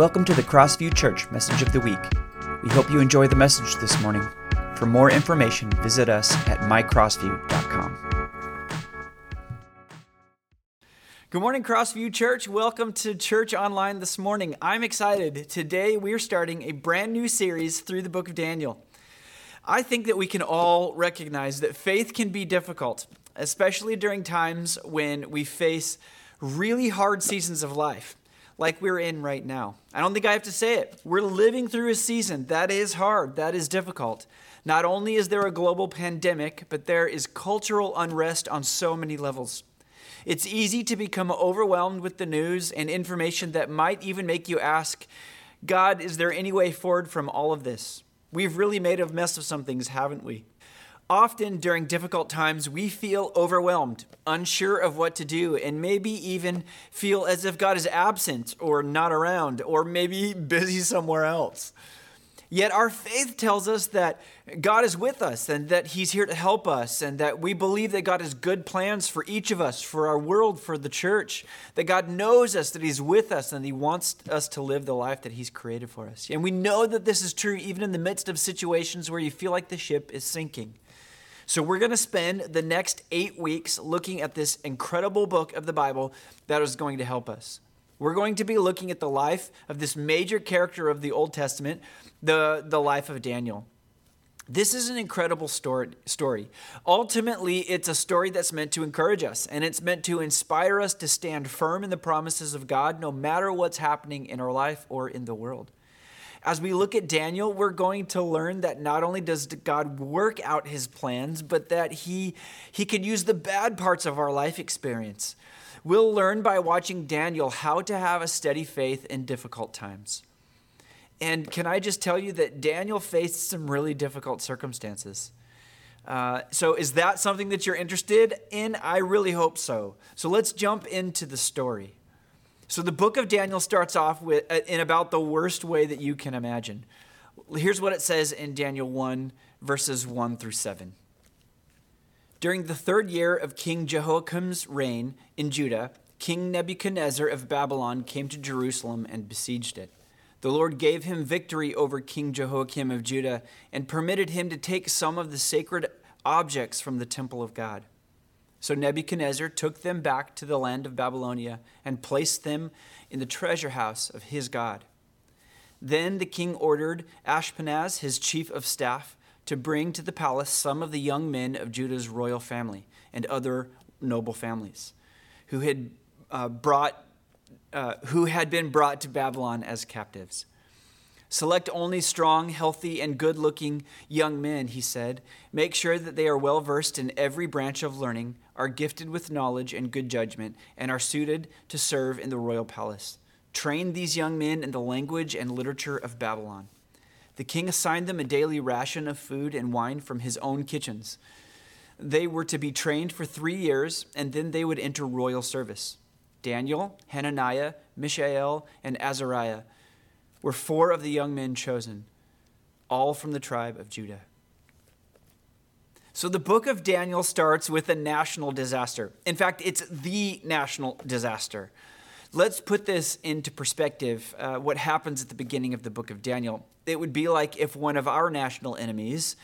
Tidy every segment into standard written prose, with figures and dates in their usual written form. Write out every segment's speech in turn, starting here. Welcome to the Crossview Church Message of the Week. We hope you enjoy the message this morning. For more information, visit us at mycrossview.com. Good morning, Crossview Church. Welcome to Church Online this morning. I'm excited. Today we're starting a brand new series through the book of Daniel. I think that we can all recognize that faith can be difficult, especially during times when we face really hard seasons of life, like we're in right now. I don't think I have to say it. We're living through a season that is hard, that is difficult. Not only is there a global pandemic, but there is cultural unrest on so many levels. It's easy to become overwhelmed with the news and information that might even make you ask, God, is there any way forward from all of this? We've really made a mess of some things, haven't we? Often during difficult times, we feel overwhelmed, unsure of what to do, and maybe even feel as if God is absent or not around or maybe busy somewhere else. Yet our faith tells us that God is with us and that he's here to help us and that we believe that God has good plans for each of us, for our world, for the church, that God knows us, that he's with us, and he wants us to live the life that he's created for us. And we know that this is true even in the midst of situations where you feel like the ship is sinking. So we're going to spend the next 8 weeks looking at this incredible book of the Bible that is going to help us. We're going to be looking at the life of this major character of the Old Testament, the life of Daniel. This is an incredible story. Ultimately, it's a story that's meant to encourage us, and it's meant to inspire us to stand firm in the promises of God, no matter what's happening in our life or in the world. As we look at Daniel, we're going to learn that not only does God work out his plans, but that he can use the bad parts of our life experience. We'll learn by watching Daniel how to have a steady faith in difficult times. And can I just tell you that Daniel faced some really difficult circumstances? So is that something that you're interested in? I really hope so. So let's jump into the story. So the book of Daniel starts off with in about the worst way that you can imagine. Here's what it says in Daniel 1, verses 1 through 7. During the third year of King Jehoiakim's reign in Judah, King Nebuchadnezzar of Babylon came to Jerusalem and besieged it. The Lord gave him victory over King Jehoiakim of Judah and permitted him to take some of the sacred objects from the temple of God. So Nebuchadnezzar took them back to the land of Babylonia and placed them in the treasure house of his God. Then the king ordered Ashpenaz, his chief of staff, to bring to the palace some of the young men of Judah's royal family and other noble families who had been brought to Babylon as captives. Select only strong, healthy, and good-looking young men, he said. Make sure that they are well-versed in every branch of learning, are gifted with knowledge and good judgment, and are suited to serve in the royal palace. Train these young men in the language and literature of Babylon. The king assigned them a daily ration of food and wine from his own kitchens. They were to be trained for 3 years, and then they would enter royal service. Daniel, Hananiah, Mishael, and Azariah were 4 of the young men chosen, all from the tribe of Judah. So the book of Daniel starts with a national disaster. In fact, it's the national disaster. Let's put this into perspective, what happens at the beginning of the book of Daniel. It would be like if one of our national enemies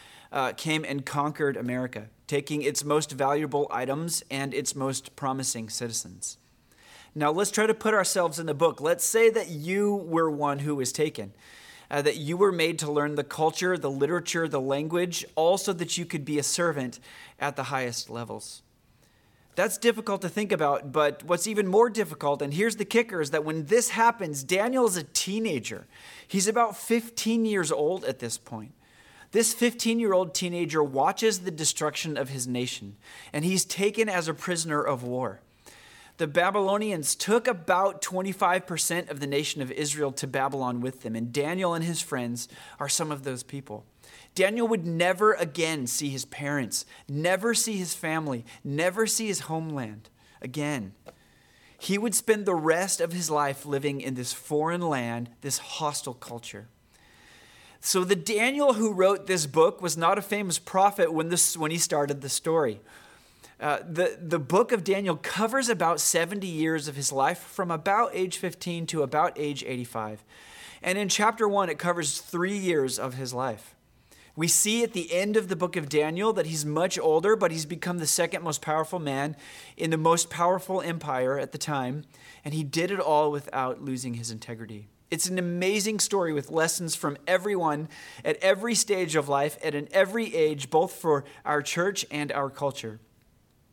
came and conquered America, taking its most valuable items and its most promising citizens. Now, let's try to put ourselves in the book. Let's say that you were one who was taken, that you were made to learn the culture, the literature, the language, all so that you could be a servant at the highest levels. That's difficult to think about, but what's even more difficult, and here's the kicker, is that when this happens, Daniel is a teenager. He's about 15 years old at this point. This 15-year-old teenager watches the destruction of his nation, and he's taken as a prisoner of war. The Babylonians took about 25% of the nation of Israel to Babylon with them, and Daniel and his friends are some of those people. Daniel would never again see his parents, never see his family, never see his homeland again. He would spend the rest of his life living in this foreign land, this hostile culture. So the Daniel who wrote this book was not a famous prophet when he started the story. The book of Daniel covers about 70 years of his life, from about age 15 to about age 85. And in chapter 1, it covers 3 years of his life. We see at the end of the book of Daniel that he's much older, but he's become the second most powerful man in the most powerful empire at the time, and he did it all without losing his integrity. It's an amazing story with lessons from everyone at every stage of life and in every age, both for our church and our culture.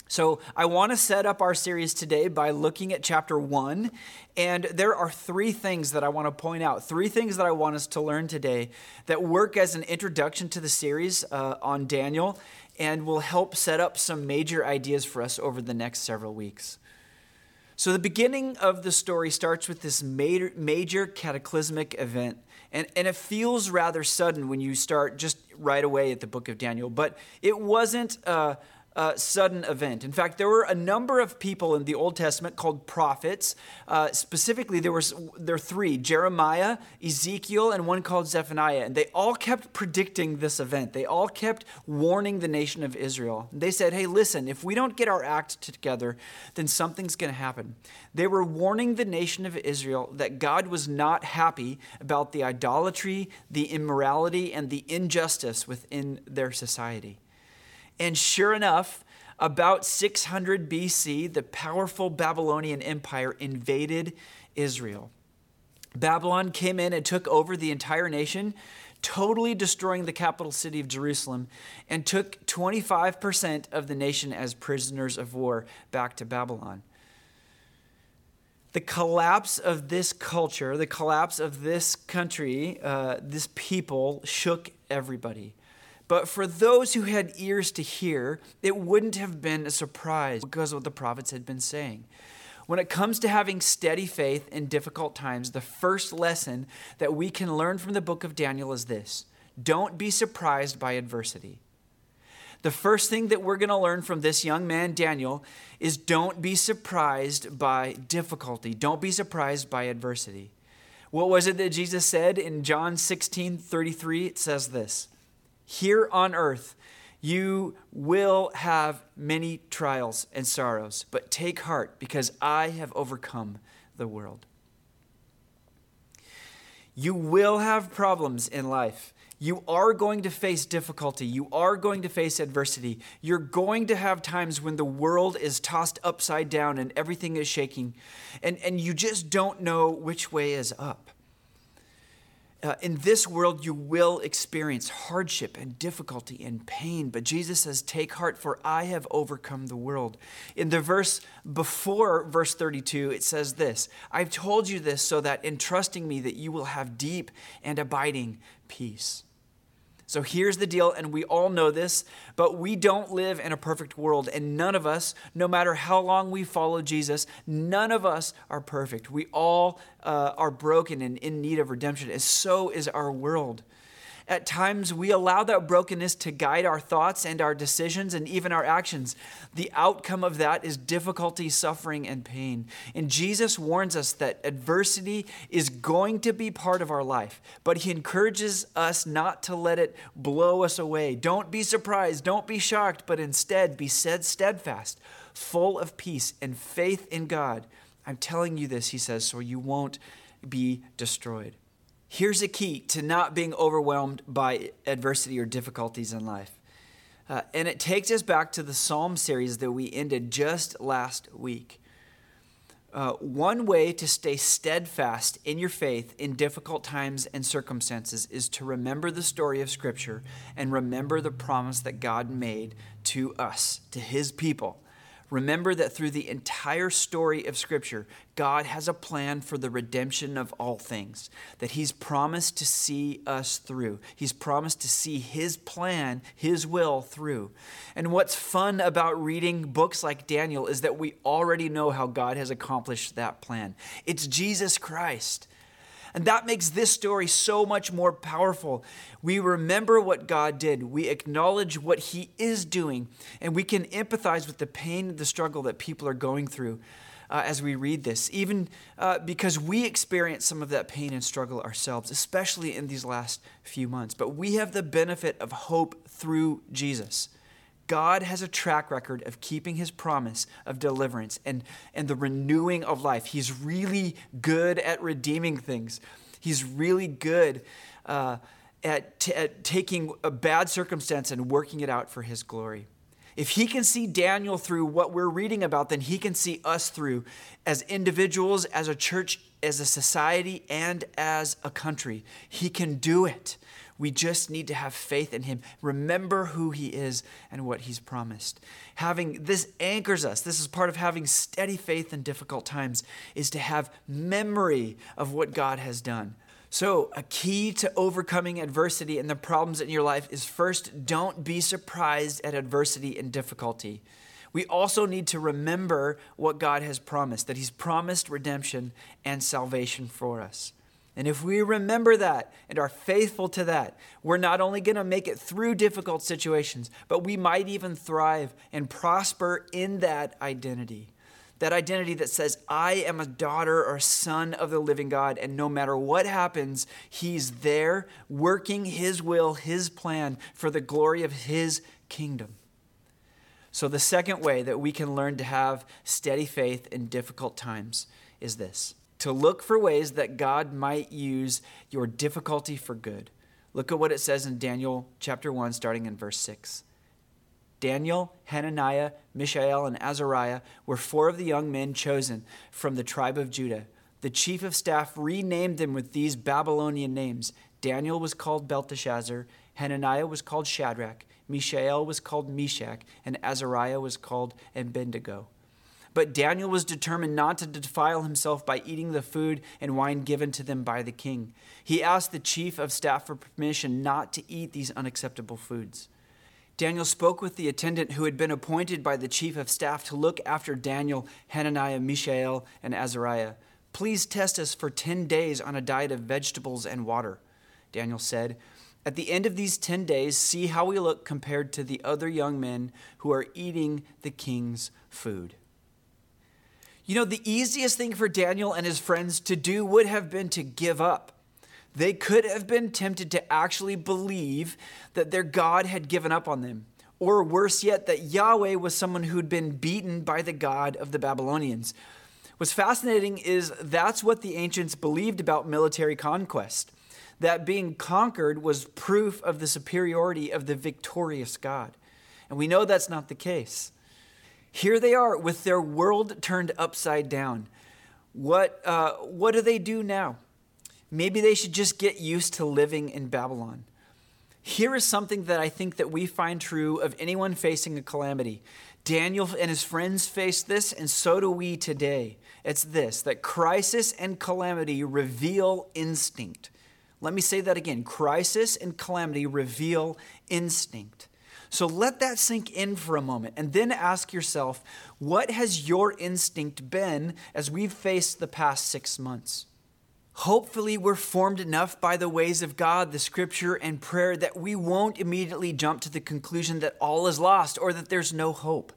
So I want to set up our series today by looking at chapter 1, and there are 3 things that I want to point out, 3 things that I want us to learn today that work as an introduction to the series on Daniel and will help set up some major ideas for us over the next several weeks. So the beginning of the story starts with this major cataclysmic event, and it feels rather sudden when you start just right away at the book of Daniel, but it wasn't sudden event. In fact, there were a number of people in the Old Testament called prophets. Specifically, there were 3, Jeremiah, Ezekiel, and one called Zephaniah. And they all kept predicting this event. They all kept warning the nation of Israel. They said, hey, listen, if we don't get our act together, then something's going to happen. They were warning the nation of Israel that God was not happy about the idolatry, the immorality, and the injustice within their society. And sure enough, about 600 BC, the powerful Babylonian Empire invaded Israel. Babylon came in and took over the entire nation, totally destroying the capital city of Jerusalem, and took 25% of the nation as prisoners of war back to Babylon. The collapse of this culture, the collapse of this country, this people shook everybody. But for those who had ears to hear, it wouldn't have been a surprise because of what the prophets had been saying. When it comes to having steady faith in difficult times, the first lesson that we can learn from the book of Daniel is this: don't be surprised by adversity. The first thing that we're going to learn from this young man, Daniel, is don't be surprised by difficulty. Don't be surprised by adversity. What was it that Jesus said in John 16:33? It says this: here on earth, you will have many trials and sorrows, but take heart because I have overcome the world. You will have problems in life. You are going to face difficulty. You are going to face adversity. You're going to have times when the world is tossed upside down and everything is shaking, and you just don't know which way is up. In this world, you will experience hardship and difficulty and pain. But Jesus says, take heart, for I have overcome the world. In the verse before verse 32, it says this: I've told you this so that in trusting me that you will have deep and abiding peace. So here's the deal, and we all know this, but we don't live in a perfect world, and none of us, no matter how long we follow Jesus, none of us are perfect. We all are broken and in need of redemption, and so is our world. At times, we allow that brokenness to guide our thoughts and our decisions and even our actions. The outcome of that is difficulty, suffering, and pain. And Jesus warns us that adversity is going to be part of our life, but he encourages us not to let it blow us away. Don't be surprised, don't be shocked, but instead be steadfast, full of peace and faith in God. I'm telling you this, he says, so you won't be destroyed. Here's a key to not being overwhelmed by adversity or difficulties in life. And it takes us back to the Psalm series that we ended just last week. One way to stay steadfast in your faith in difficult times and circumstances is to remember the story of Scripture and remember the promise that God made to us, to his people. Remember that through the entire story of Scripture, God has a plan for the redemption of all things, that he's promised to see us through. He's promised to see his plan, his will through. And what's fun about reading books like Daniel is that we already know how God has accomplished that plan. It's Jesus Christ. And that makes this story so much more powerful. We remember what God did. We acknowledge what he is doing. And we can empathize with the pain and the struggle that people are going through as we read this, even because we experience some of that pain and struggle ourselves, especially in these last few months. But we have the benefit of hope through Jesus. God has a track record of keeping his promise of deliverance and the renewing of life. He's really good at redeeming things. He's really good at taking a bad circumstance and working it out for his glory. If he can see Daniel through what we're reading about, then he can see us through as individuals, as a church, as a society, and as a country. He can do it. We just need to have faith in him. Remember who he is and what he's promised. This anchors us. This is part of having steady faith in difficult times, is to have memory of what God has done. So a key to overcoming adversity and the problems in your life is, first, don't be surprised at adversity and difficulty. We also need to remember what God has promised, that he's promised redemption and salvation for us. And if we remember that and are faithful to that, we're not only going to make it through difficult situations, but we might even thrive and prosper in that identity. That identity that says, I am a daughter or son of the living God, and no matter what happens, he's there working his will, his plan for the glory of his kingdom. So the second way that we can learn to have steady faith in difficult times is this: to look for ways that God might use your difficulty for good. Look at what it says in Daniel chapter 1, starting in verse 6. Daniel, Hananiah, Mishael, and Azariah were four of the young men chosen from the tribe of Judah. The chief of staff renamed them with these Babylonian names. Daniel was called Belteshazzar, Hananiah was called Shadrach, Mishael was called Meshach, and Azariah was called Abednego. But Daniel was determined not to defile himself by eating the food and wine given to them by the king. He asked the chief of staff for permission not to eat these unacceptable foods. Daniel spoke with the attendant who had been appointed by the chief of staff to look after Daniel, Hananiah, Mishael, and Azariah. Please test us for 10 days on a diet of vegetables and water. Daniel said, at the end of these 10 days, see how we look compared to the other young men who are eating the king's food. You know, the easiest thing for Daniel and his friends to do would have been to give up. They could have been tempted to actually believe that their God had given up on them, or worse yet, that Yahweh was someone who'd been beaten by the God of the Babylonians. What's fascinating is that's what the ancients believed about military conquest, that being conquered was proof of the superiority of the victorious God. And we know that's not the case. Here they are with their world turned upside down. What do they do now? Maybe they should just get used to living in Babylon. Here is something that I think that we find true of anyone facing a calamity. Daniel and his friends faced this, and so do we today. It's this, that crisis and calamity reveal instinct. Let me say that again. Crisis and calamity reveal instinct. So let that sink in for a moment, and then ask yourself, what has your instinct been as we've faced the past 6 months? Hopefully, we're formed enough by the ways of God, the scripture, and prayer that we won't immediately jump to the conclusion that all is lost or that there's no hope.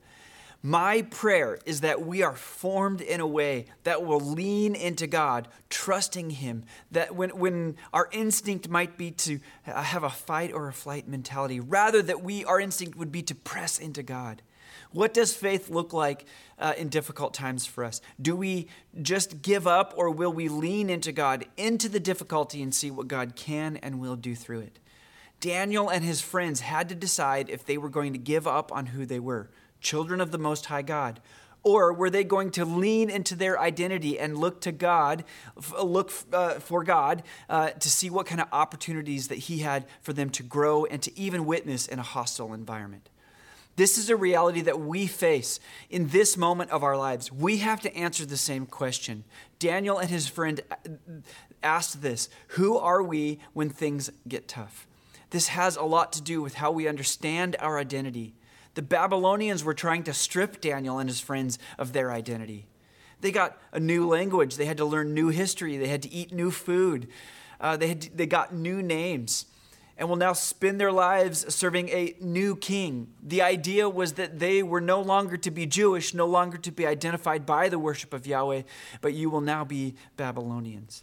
My prayer is that we are formed in a way that will lean into God, trusting him, that when our instinct might be to have a fight or a flight mentality, rather that our instinct would be to press into God. What does faith look like in difficult times for us? Do we just give up, or will we lean into God, into the difficulty, and see what God can and will do through it? Daniel and his friends had to decide if they were going to give up on who they were, children of the Most High God, or were they going to lean into their identity and look to God, look for God to see what kind of opportunities that he had for them to grow and to even witness in a hostile environment. This is a reality that we face in this moment of our lives. We have to answer the same question. Daniel and his friend asked this: who are we when things get tough? This has a lot to do with how we understand our identity. The Babylonians were trying to strip Daniel and his friends of their identity. They got a new language. They had to learn new history. They had to eat new food. They got new names, and will now spend their lives serving a new king. The idea was that they were no longer to be Jewish, no longer to be identified by the worship of Yahweh, but you will now be Babylonians.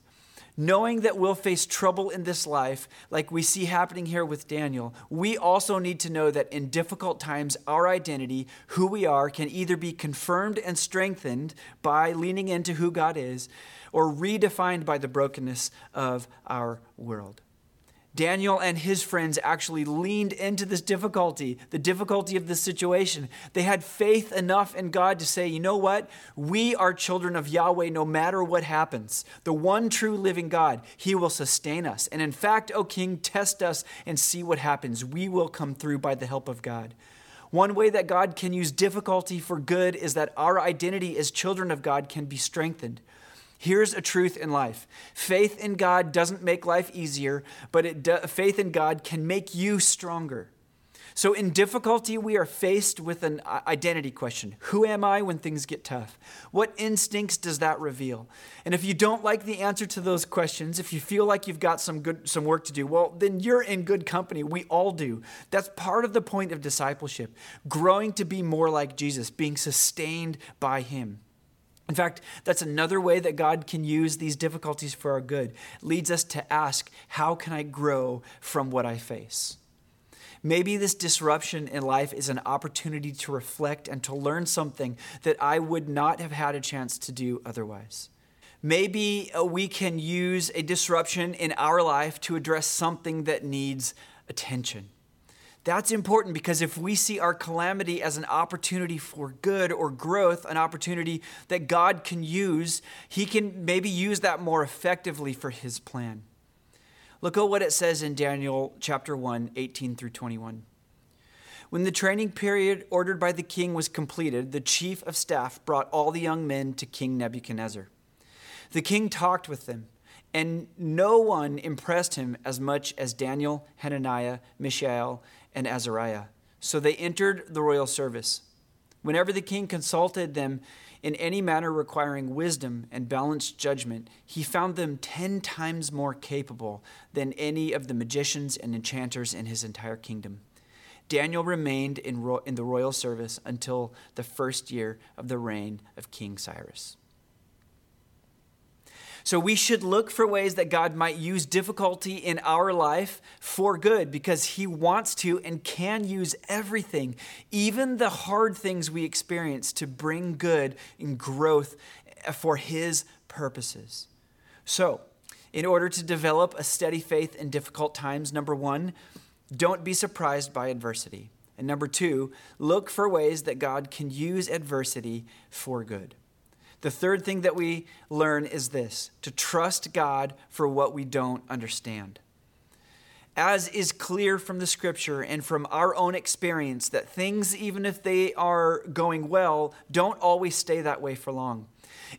Knowing that we'll face trouble in this life, like we see happening here with Daniel, we also need to know that in difficult times, our identity, who we are, can either be confirmed and strengthened by leaning into who God is, or redefined by the brokenness of our world. Daniel and his friends actually leaned into this difficulty, the difficulty of this situation. They had faith enough in God to say, you know what? We are children of Yahweh no matter what happens. The one true living God, he will sustain us. And in fact, O King, test us and see what happens. We will come through by the help of God. One way that God can use difficulty for good is that our identity as children of God can be strengthened. Here's a truth in life. Faith in God doesn't make life easier, but faith in God can make you stronger. So in difficulty, we are faced with an identity question. Who am I when things get tough? What instincts does that reveal? And if you don't like the answer to those questions, if you feel like you've got some work to do, well, then you're in good company. We all do. That's part of the point of discipleship, growing to be more like Jesus, being sustained by him. In fact, that's another way that God can use these difficulties for our good. It leads us to ask, how can I grow from what I face? Maybe this disruption in life is an opportunity to reflect and to learn something that I would not have had a chance to do otherwise. Maybe we can use a disruption in our life to address something that needs attention. That's important because if we see our calamity as an opportunity for good or growth, an opportunity that God can use, he can maybe use that more effectively for his plan. Look at what it says in Daniel chapter 1, 18 through 21. When the training period ordered by the king was completed, the chief of staff brought all the young men to King Nebuchadnezzar. The king talked with them. And no one impressed him as much as Daniel, Hananiah, Mishael, and Azariah. So they entered the royal service. Whenever the king consulted them in any matter requiring wisdom and balanced judgment, he found them 10 times more capable than any of the magicians and enchanters in his entire kingdom. Daniel remained in the royal service until the first year of the reign of King Cyrus. So we should look for ways that God might use difficulty in our life for good because he wants to and can use everything, even the hard things we experience, to bring good and growth for his purposes. So in order to develop a steady faith in difficult times, number one, don't be surprised by adversity. And number two, look for ways that God can use adversity for good. The third thing that we learn is this, to trust God for what we don't understand. As is clear from the scripture and from our own experience, that things, even if they are going well, don't always stay that way for long.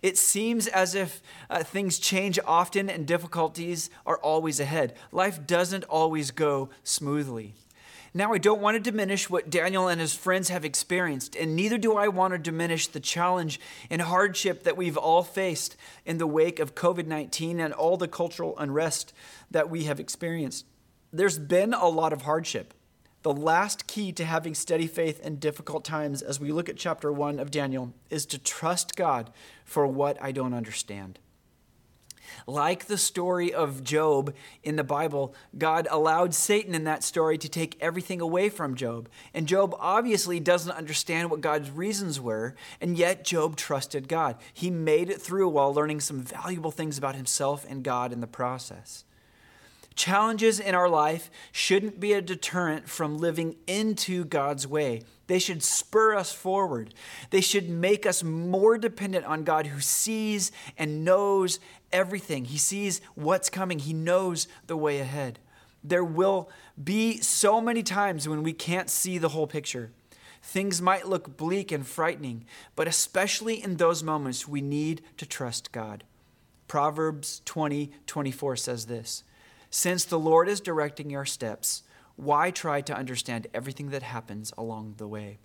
It seems as if things change often and difficulties are always ahead. Life doesn't always go smoothly. Now, I don't want to diminish what Daniel and his friends have experienced, and neither do I want to diminish the challenge and hardship that we've all faced in the wake of COVID-19 and all the cultural unrest that we have experienced. There's been a lot of hardship. The last key to having steady faith in difficult times, as we look at chapter 1 of Daniel, is to trust God for what I don't understand. Like the story of Job in the Bible, God allowed Satan in that story to take everything away from Job. And Job obviously doesn't understand what God's reasons were, and yet Job trusted God. He made it through while learning some valuable things about himself and God in the process. Challenges in our life shouldn't be a deterrent from living into God's way. They should spur us forward. They should make us more dependent on God, who sees and knows everything. He sees what's coming. He knows the way ahead. There will be so many times when we can't see the whole picture. Things might look bleak and frightening, but especially in those moments, we need to trust God. Proverbs 20:24 says this, "Since the Lord is directing your steps, why try to understand everything that happens along the way?"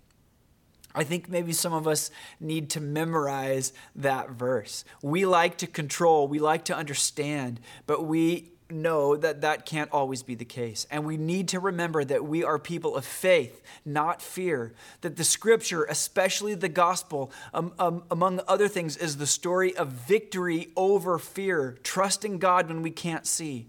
I think maybe some of us need to memorize that verse. We like to control, we like to understand, but we know that that can't always be the case. And we need to remember that we are people of faith, not fear. That the scripture, especially the gospel, among other things, is the story of victory over fear, trusting God when we can't see.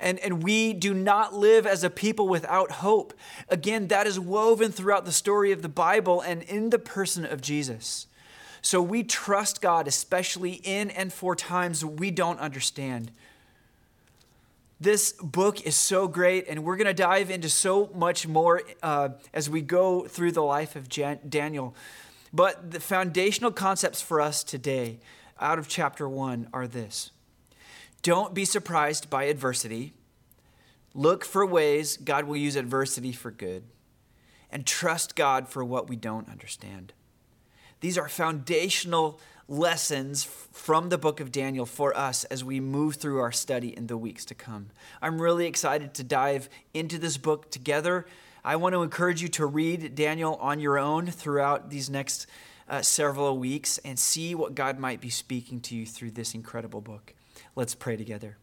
And we do not live as a people without hope. Again, that is woven throughout the story of the Bible and in the person of Jesus. So we trust God, especially in and for times we don't understand. This book is so great, and we're going to dive into so much more as we go through the life of Daniel. But the foundational concepts for us today out of chapter 1 are this. Don't be surprised by adversity. Look for ways God will use adversity for good, and trust God for what we don't understand. These are foundational lessons from the book of Daniel for us as we move through our study in the weeks to come. I'm really excited to dive into this book together. I want to encourage you to read Daniel on your own throughout these next several weeks and see what God might be speaking to you through this incredible book. Let's pray together.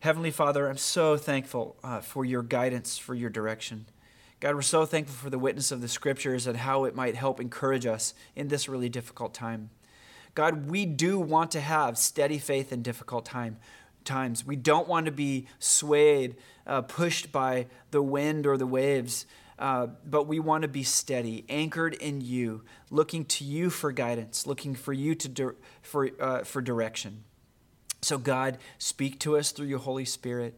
Heavenly Father, I'm so thankful for your guidance, for your direction. God, we're so thankful for the witness of the scriptures and how it might help encourage us in this really difficult time. God, we do want to have steady faith in difficult times. We don't want to be swayed, pushed by the wind or the waves, but we want to be steady, anchored in you, looking to you for guidance, looking for you for direction. So God, speak to us through your Holy Spirit.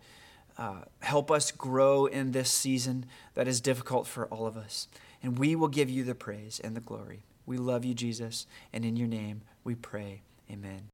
Help us grow in this season that is difficult for all of us. And we will give you the praise and the glory. We love you, Jesus. And in your name we pray. Amen.